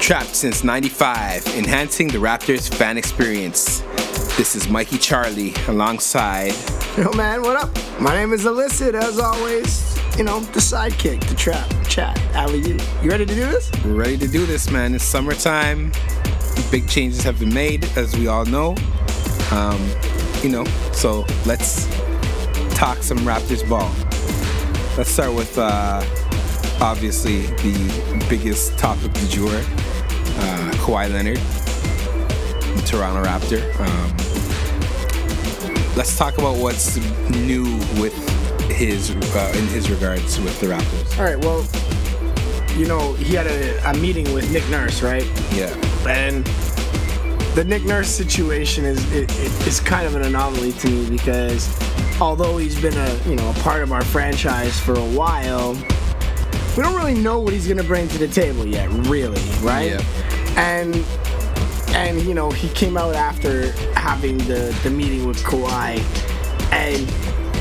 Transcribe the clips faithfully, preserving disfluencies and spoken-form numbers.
Trapped Since ninety-five, enhancing the Raptors fan experience. This is Mikey Charlie alongside... Yo man, what up? My name is Elicit, as always. You know, the sidekick, the Trap Chat, alley-oop. You ready to do this? We're ready to do this, man. It's summertime. Big changes have been made, as we all know. Um, you know, so let's talk some Raptors ball. Let's start with... Uh, Obviously, the biggest topic du jour, uh, Kawhi Leonard, the Toronto Raptor. Um, let's talk about what's new with his uh, in his regards with the Raptors. All right. Well, you know, he had a, a meeting with Nick Nurse, right? Yeah. And the Nick Nurse situation is it, it, it's kind of an anomaly to me because although he's been a you know a part of our franchise for a while. We don't really know what he's going to bring to the table yet, really, right? Yeah. And, and you know, he came out after having the, the meeting with Kawhi, and,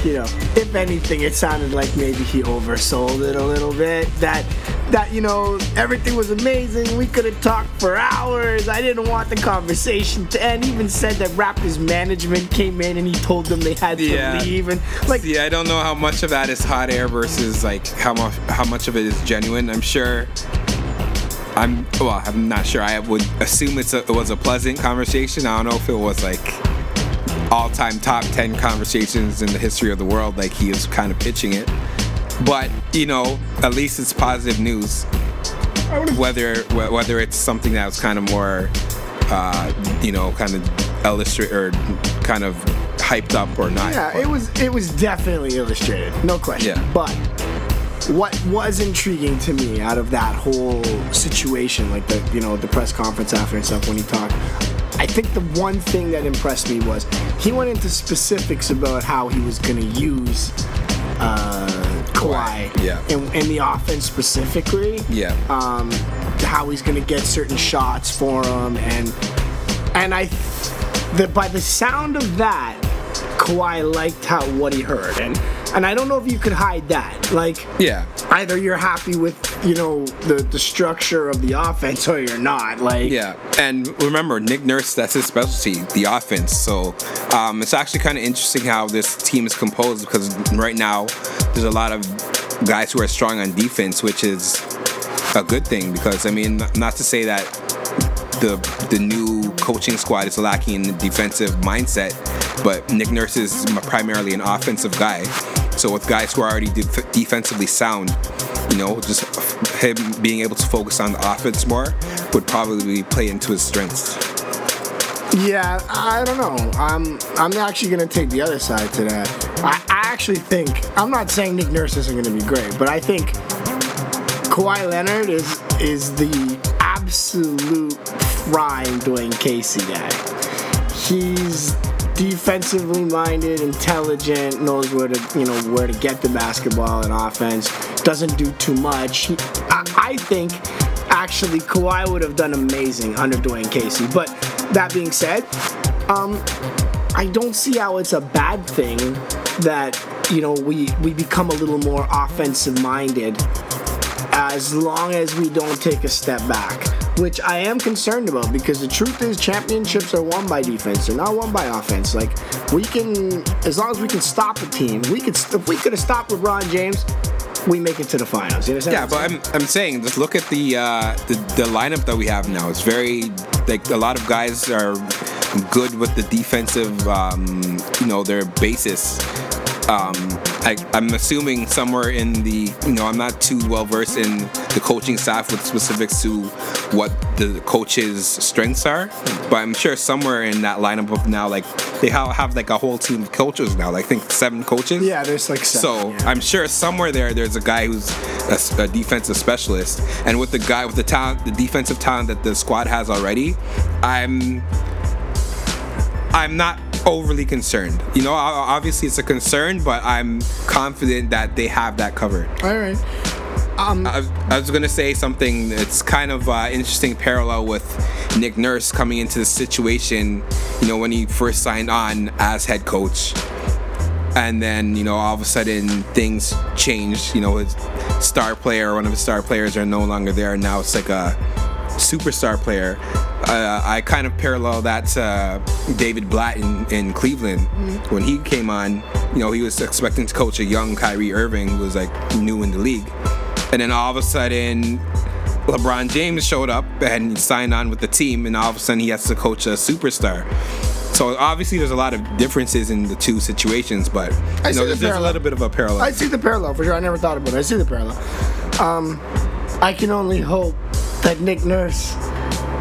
you know, if anything, it sounded like maybe he oversold it a little bit, that, that you know, everything was amazing, we could have talked for hours, I didn't want the conversation to end, even said that Raptors management came in and he told them they had to yeah. leave, and, like... See, I don't know how much of that is hot air versus, like, how much, how much of it is genuine. I'm sure... I'm... Well, I'm not sure. I would assume it's a, it was a pleasant conversation. I don't know if it was, like... all-time top ten conversations in the history of the world, like he is kind of pitching it. But, you know, at least it's positive news. Whether whether it's something that was kind of more, uh, you know, kind of illustrated or kind of hyped up or not. Yeah, but. it was it was definitely illustrated, no question. Yeah. But what was intriguing to me out of that whole situation, like the you know the press conference after and stuff when he talked. I think the one thing that impressed me was he went into specifics about how he was going to use uh, Kawhi yeah. in, in the offense specifically. Yeah. Um, how he's going to get certain shots for him, and and I, the, by the sound of that, Kawhi liked how what he heard, and and I don't know if you could hide that. Like, yeah. Either you're happy with you know the, the structure of the offense, or you're not. Like, yeah. And remember, Nick Nurse, that's his specialty, the offense. So um, it's actually kind of interesting how this team is composed because right now there's a lot of guys who are strong on defense, which is a good thing because I mean, not to say that the the new coaching squad is lacking in the defensive mindset. But Nick Nurse is primarily an offensive guy. So with guys who are already def- defensively sound, you know, just f- him being able to focus on the offense more would probably play into his strengths. Yeah, I don't know. I'm I'm actually going to take the other side to that. I, I actually think, I'm not saying Nick Nurse isn't going to be great, but I think Kawhi Leonard is, is the absolute prime Dwayne Casey guy. He's... defensively minded, intelligent, knows where to you know where to get the basketball in offense. Doesn't do too much. I, I think actually Kawhi would have done amazing under Dwayne Casey. But that being said, um, I don't see how it's a bad thing that you know we we become a little more offensive minded, as long as we don't take a step back. Which I am concerned about because the truth is championships are won by defense. They're not won by offense. Like, we can, as long as we can stop a team, we could, if we could have stopped LeBron James, we make it to the finals. You understand? Yeah, but I'm, I'm saying, just look at the, uh, the the lineup that we have now. It's very, like, a lot of guys are good with the defensive, um, you know, their basis. Um, I, I'm assuming somewhere in the, you know, I'm not too well versed in the coaching staff with specifics to what the coach's strengths are, but I'm sure somewhere in that lineup of now, like they have, have like a whole team of coaches now, like I think seven coaches. Yeah, there's like seven. So yeah. I'm sure somewhere there, there's a guy who's a, a defensive specialist, and with the guy with the talent, the defensive talent that the squad has already, I'm, I'm not. overly concerned. You know, obviously it's a concern, but I'm confident that they have that covered. All right. Um, I, I was going to say something that's kind of uh, interesting parallel with Nick Nurse coming into the situation, you know, when he first signed on as head coach. And then, you know, all of a sudden things changed. You know, his star player, one of his star players are no longer there. Now it's like a superstar player. Uh, I kind of parallel that to uh, David Blatt in, in Cleveland. Mm-hmm. When he came on, you know, he was expecting to coach a young Kyrie Irving, who was like new in the league. And then all of a sudden, LeBron James showed up and signed on with the team, and all of a sudden he has to coach a superstar. So obviously there's a lot of differences in the two situations, but you I know, see the there's parallel. a little bit of a parallel. I see the parallel for sure. I never thought about it. I see the parallel. Um, I can only hope that Nick Nurse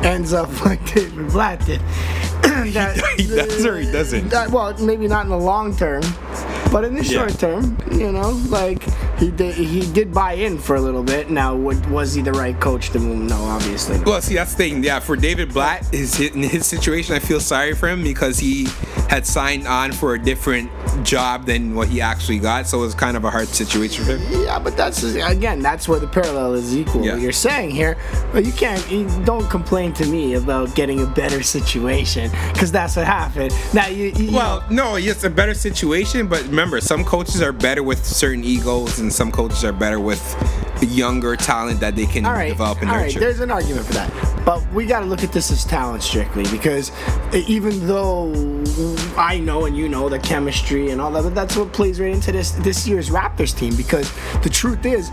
ends up like David Blatt did. that, he does or he doesn't. That, well, maybe not in the long term, but in the yeah. short term, you know, like he did, he did buy in for a little bit. Now, was he the right coach to move? No, obviously not. Well, see, that's the thing. Yeah, for David Blatt, his, in his situation, I feel sorry for him because he had signed on for a different job than what he actually got, so it was kind of a hard situation for him. Yeah, but that's, again, that's where the parallel is equal. Yeah. What you're saying here, well, you can't, you don't complain to me about getting a better situation, because that's what happened. Now, you, you well, know. no, it's a better situation, but remember, some coaches are better with certain egos, and some coaches are better with younger talent that they can right. develop and all nurture. All right, there's an argument for that, but we got to look at this as talent strictly, because even though I know and you know the chemistry and all that, but that's what plays right into this this year's Raptors team, because the truth is,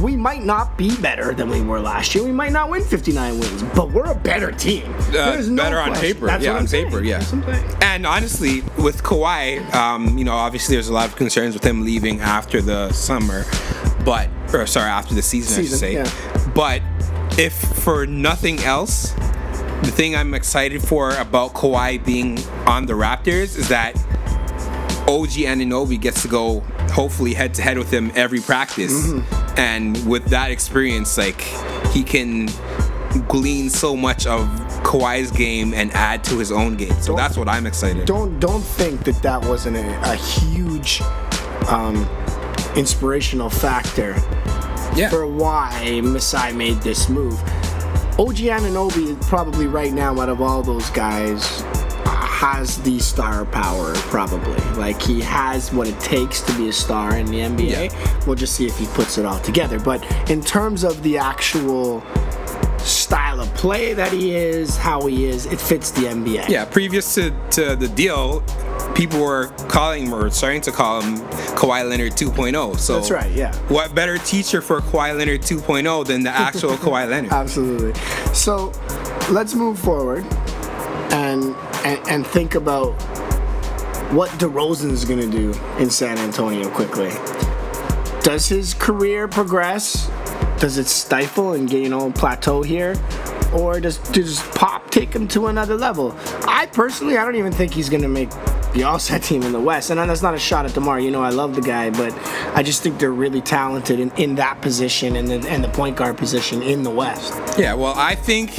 we might not be better than we were last year. We might not win fifty-nine wins, but we're a better team. Uh, there's no better question. on paper. That's yeah, what I'm on saying. paper, yeah. And honestly, with Kawhi, um, you know, obviously there's a lot of concerns with him leaving after the summer, but or sorry, after the season, season I should say. Yeah. But if for nothing else, the thing I'm excited for about Kawhi being on the Raptors is that O G Anunoby gets to go hopefully head to head with him every practice. Mm-hmm. And with that experience, like, he can glean so much of Kawhi's game and add to his own game. So don't, that's what I'm excited. Don't don't think that that wasn't a, a huge um, inspirational factor yeah. for why Masai made this move. O G Anunoby probably right now, out of all those guys, has the star power, probably. Like, he has what it takes to be a star in the N B A. Yeah. We'll just see if he puts it all together. But in terms of the actual style of play that he is, how he is, it fits the N B A. Yeah, previous to, to the deal, people were calling him or starting to call him Kawhi Leonard two point oh. So that's right, yeah. What better teacher for Kawhi Leonard two point oh than the actual Kawhi Leonard? Absolutely. So let's move forward and and, and think about what DeRozan's going to do in San Antonio quickly. Does his career progress? Does it stifle and get, you know, plateau here? Or does, does Pop take him to another level? I personally, I don't even think he's going to make the All-Star team in the West. And that's not a shot at DeMar. You know, I love the guy, but I just think they're really talented in, in that position and the, and the point guard position in the West. Yeah, well, I think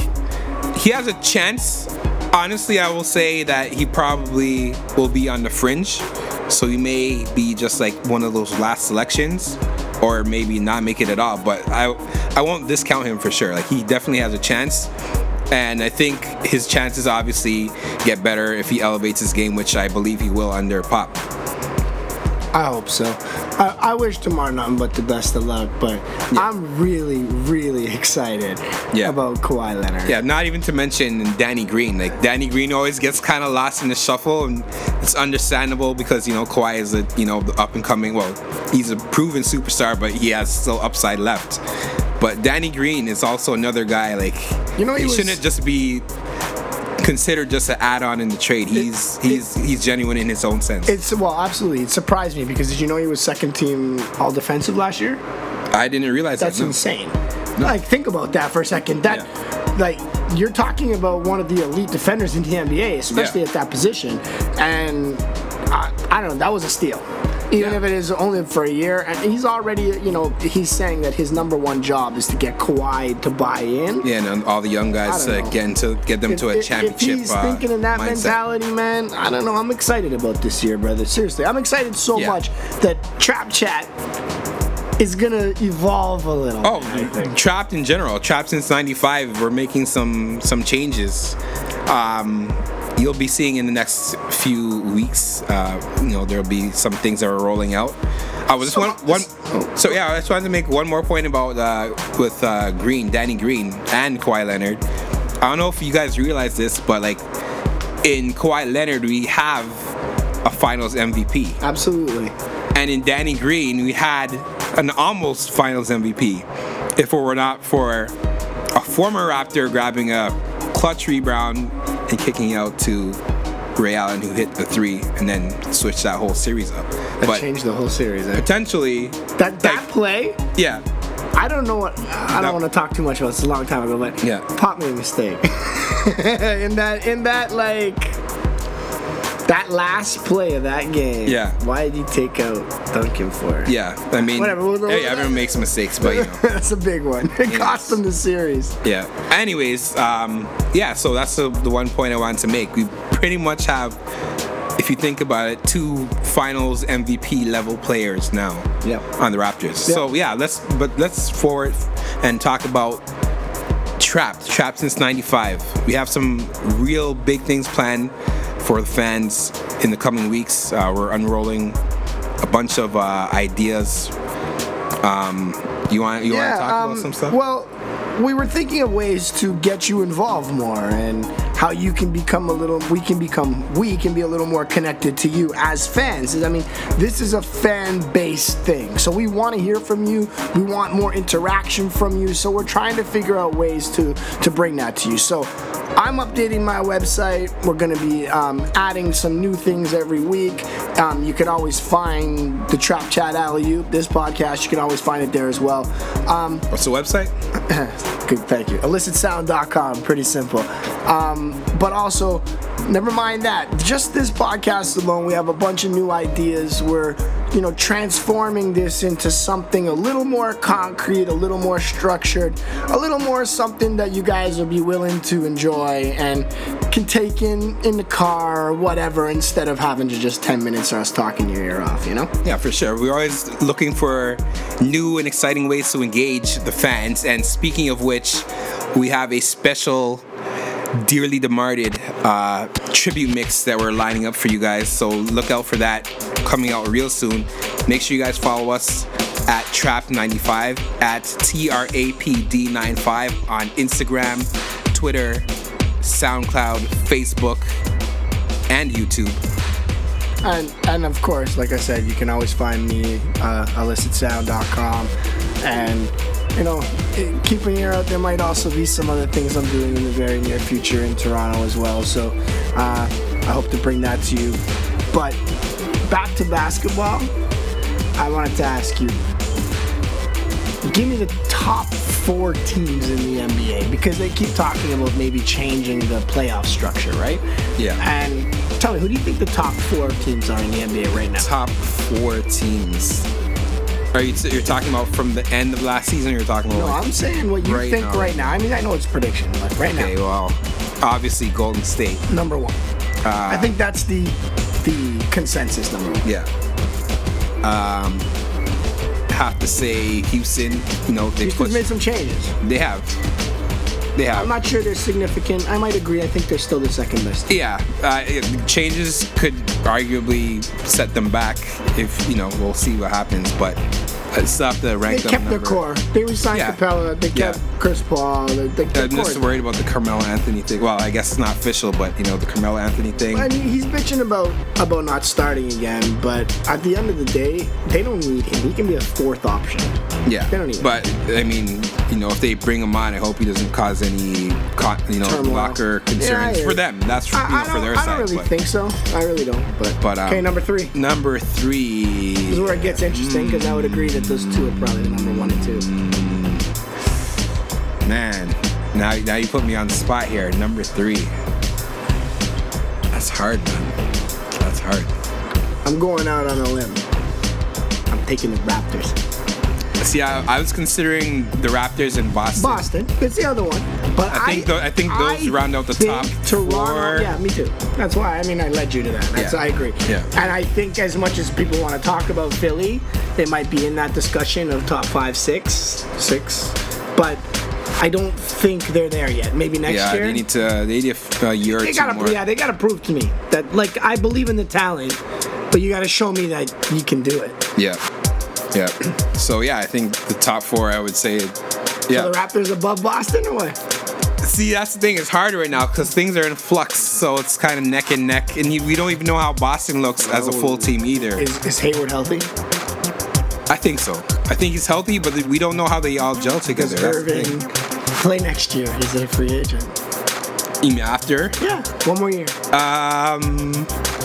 he has a chance. Honestly, I will say that he probably will be on the fringe. So he may be just like one of those last selections, or maybe not make it at all. But I I won't discount him for sure. Like, he definitely has a chance. And I think his chances obviously get better if he elevates his game, which I believe he will under Pop. I hope so. I, I wish DeMar nothing but the best of luck, but yeah. I'm really, really excited yeah. about Kawhi Leonard. Yeah, not even to mention Danny Green. Like, Danny Green always gets kind of lost in the shuffle, and it's understandable because, you know, Kawhi is a, you know, the up and coming. Well, he's a proven superstar, but he has still upside left. But Danny Green is also another guy. Like, you know, he, he was, shouldn't just be considered just an add-on in the trade. He's it, he's it, he's genuine in his own sense. It's well, absolutely. It surprised me because did you know he was second team all defensive last year? I didn't realize that's that. That's no. insane. No. Like, think about that for a second. That yeah. like you're talking about one of the elite defenders in the N B A, especially yeah. at that position. And I, I don't know. That was a steal. Even yeah. if it is only for a year. And he's already, you know, he's saying that his number one job is to get Kawhi to buy in. Yeah, and all the young guys uh, get into get them if, to a if, championship mindset. If he's uh, thinking in that mindset. mentality, man, I don't know. I'm excited about this year, brother. Seriously, I'm excited so yeah. much that Trap Chat is going to evolve a little. Oh, I think. Trapped in general. Trapped Since ninety-five. We're making some, some changes. Um... you'll be seeing in the next few weeks, uh, you know, there'll be some things that are rolling out. I was just one, one, so yeah, I just wanted to make one more point about uh, with uh, Green, Danny Green, and Kawhi Leonard. I don't know if you guys realize this, but like in Kawhi Leonard, we have a Finals M V P. Absolutely. And in Danny Green, we had an almost Finals M V P, if it were not for a former Raptor grabbing a clutch rebound and kicking out to Ray Allen, who hit the three and then switched that whole series up. That but changed the whole series. Eh? Potentially. That that like, play? Yeah. I don't know what. I don't that, want to talk too much about. It's a long time ago, but yeah. Pop made a mistake. in that, in that, like that last play of that game. Yeah. Why did you take out Duncan for? Yeah. I mean. Whatever. We'll, we'll, hey, everyone makes mistakes, but you know. That's a big one. It anyways. Cost them the series. Yeah. Anyways, um, yeah. So that's the, the one point I wanted to make. We pretty much have, if you think about it, two Finals M V P level players now yep. on the Raptors. Yep. So yeah, let's but let's forward and talk about Trapped, Trapped Since ninety-five. We have some real big things planned for the fans in the coming weeks. Uh, we're unrolling a bunch of uh, ideas. Um, you want you yeah, want to talk um, about some stuff? Well, we were thinking of ways to get you involved more and how you can become a little, we can become, we can be a little more connected to you as fans. I mean, this is a fan-based thing. So we want to hear from you. We want more interaction from you. So we're trying to figure out ways to, to bring that to you. So I'm updating my website. We're going to be um, adding some new things every week. Um, you can always find the Trap Chat Alley-Oop, this podcast. You can always find it there as well. Um, What's the website? Good, thank you. elicit sound dot com, pretty simple. Um, but also, never mind that. Just this podcast alone, we have a bunch of new ideas. We're, you know, transforming this into something a little more concrete, a little more structured, a little more something that you guys will be willing to enjoy and can take in in the car or whatever, instead of having to just ten minutes of us talking your ear off, you know? Yeah, for sure. We're always looking for new and exciting ways to engage the fans. And speaking of which, we have a special dearly departed uh, tribute mix that we're lining up for you guys. So look out for that coming out real soon. Make sure you guys follow us at trap ninety-five, at T R A P D ninety-five on Instagram, Twitter, SoundCloud, Facebook, and YouTube. And, and of course, like I said, you can always find me uh, illicit sound dot com. And you know, keep an ear out. There might also be some other things I'm doing in the very near future in Toronto as well. So uh, I hope to bring that to you. But back to basketball, I wanted to ask you, give me the top four teams in the N B A, because they keep talking about maybe changing the playoff structure, right? Yeah. And tell me, who do you think the top four teams are in the N B A right now? Top four teams. Are you you're talking about from the end of last season? Or you're talking about no. Like, I'm saying what you right think now. right now. I mean, I know it's prediction, but right okay, now. Okay, well, obviously Golden State number one. Uh, I think that's the the consensus number one. Yeah. Um, have to say Houston. You know, they Houston's pushed, made some changes. They have. They have. I'm not sure they're significant. I might agree. I think they're still the second best. Yeah, uh, changes could arguably set them back. If you know, we'll see what happens, but. I still have to rank them. They kept their core. They re-signed yeah. Capella. They kept yeah. Chris Paul. They, they kept I'm just worried about the Carmelo Anthony thing. Well, I guess it's not official, but you know the Carmelo Anthony thing. I mean, he's bitching about about not starting again, but at the end of the day, they don't need him. He can be a fourth option. Yeah. They don't need him. But I mean, you know, if they bring him on, I hope he doesn't cause any, you know, turmoil, locker concerns yeah, for them. That's for, you know, for their side. I don't really but. think so. I really don't. But, but um, okay, number three. Number three is where it gets interesting, because mm, I would agree that those two are probably the number one and two. Man, now now you put me on the spot here. Number three. That's hard, man. That's hard. I'm going out on a limb. I'm taking the Raptors. See, I, I was considering the Raptors in Boston. Boston. That's the other one. But I think I, the, I think those I round out the top Toronto, four. Yeah, me too. That's why. I mean, I led you to that. That's, yeah. I agree. Yeah. And I think as much as people want to talk about Philly, they might be in that discussion of top five, six, six. But I don't think they're there yet. Maybe next yeah, year. Yeah, they need to. Uh, they need a, a year they or gotta, two more. Yeah, they gotta prove to me that, like, I believe in the talent, but you gotta show me that you can do it. Yeah, yeah. So yeah, I think the top four, I would say. Yeah. So the Raptors above Boston or what? See, that's the thing. It's hard right now because things are in flux, so it's kind of neck and neck, and you, we don't even know how Boston looks as a full team either. Is, is Hayward healthy? I think so. I think he's healthy, but we don't know how they all gel together. Does Irving play next year? He's a free agent. Even after? Yeah, one more year. Um,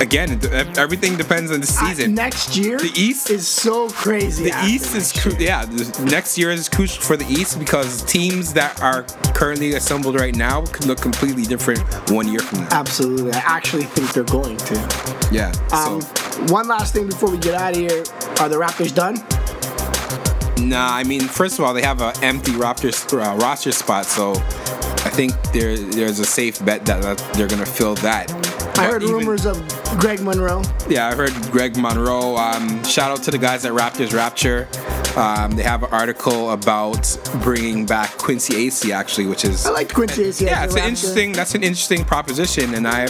again, everything depends on the season. Uh, next year, the East is so crazy. The East is cru- yeah. The next year is crucial for the East because teams that are currently assembled right now could look completely different one year from now. Absolutely, I actually think they're going to. Yeah. Um, so. One last thing before we get out of here: are the Raptors done? Nah, I mean, first of all, they have an empty Raptors uh, roster spot, so I think there there's a safe bet that uh, they're gonna fill that. I heard even, rumors of Greg Monroe. Yeah, I heard Greg Monroe. Um, shout out to the guys at Raptors Rapture. Um, they have an article about bringing back Quincy Acy, actually, which is I like Quincy Acy. Yeah, it's an interesting. That's an interesting proposition, and I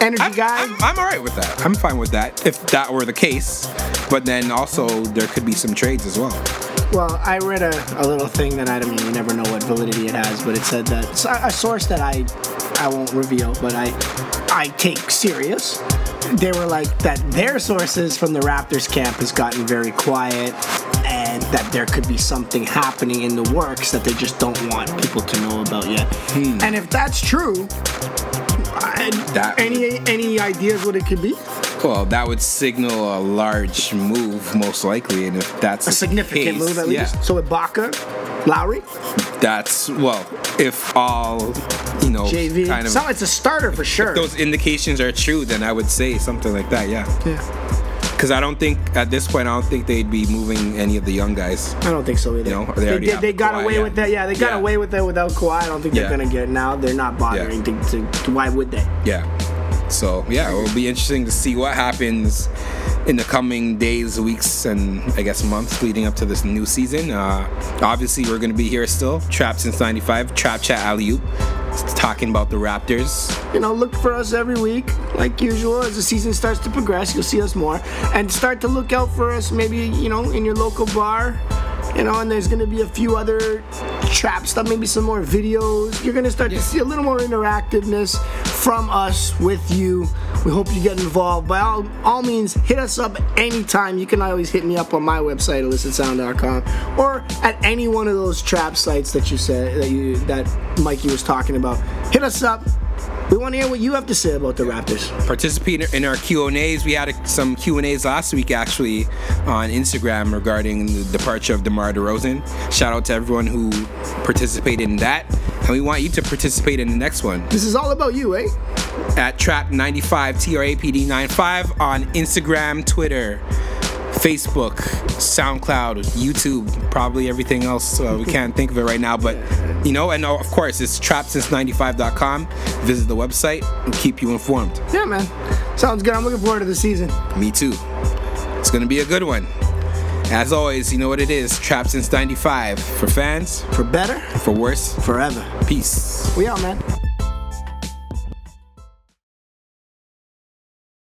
energy I'm, guy. I'm, I'm all right with that. I'm fine with that if that were the case. But then also there could be some trades as well. Well, I read a, a little thing that I, I mean, you never know what validity it has, but it said that a source that I I won't reveal, but I I take serious. They were like that their sources from the Raptors camp has gotten very quiet, and that there could be something happening in the works that they just don't want people to know about yet. Hmm. And if that's true, that any any ideas what it could be? Well, that would signal a large move, most likely, and if that's a significant case, move, at least. Yeah. So Ibaka, Lowry. That's well, if all you know, J V. Kind of. So it's a starter for sure. If those indications are true, then I would say something like that. Yeah. Yeah. Because I don't think at this point, I don't think they'd be moving any of the young guys. I don't think so either. You know, they they, did, they got Kawhi, away yeah. with that. Yeah, they got yeah. away with that without Kawhi. I don't think yeah. they're gonna get now. They're not bothering yeah. to, to. Why would they? Yeah. So yeah, it'll be interesting to see what happens in the coming days, weeks, and I guess months leading up to this new season. Uh, obviously, we're gonna be here still, Trapped Since ninety-five, Trap Chat Alley Oop, talking about the Raptors. You know, look for us every week, like usual. As the season starts to progress, you'll see us more, and start to look out for us. Maybe you know, in your local bar. You know, and there's going to be a few other trap stuff, maybe some more videos. You're going to start yeah. to see a little more interactiveness from us with you. We hope you get involved. By all, all means, hit us up anytime. You can always hit me up on my website, elicit sound dot com, or at any one of those trap sites that you said that you that Mikey was talking about. Hit us up. We want to hear what you have to say about the Raptors. Participate in our Q and A's. We had a, some Q and A's last week, actually, on Instagram regarding the departure of DeMar DeRozan. Shout out to everyone who participated in that. And we want you to participate in the next one. This is all about you, eh? At Trap ninety-five, T R A P D ninety-five, on Instagram, Twitter, Facebook, SoundCloud, YouTube, probably everything else. Uh, we can't think of it right now, but you know, and of course, it's trap since ninety-five dot com. Visit the website and keep you informed. Yeah, man. Sounds good. I'm looking forward to the season. Me too. It's going to be a good one. As always, you know what it is. Trap Since ninety-five. For fans. For better. For worse. Forever. Peace. We out, man.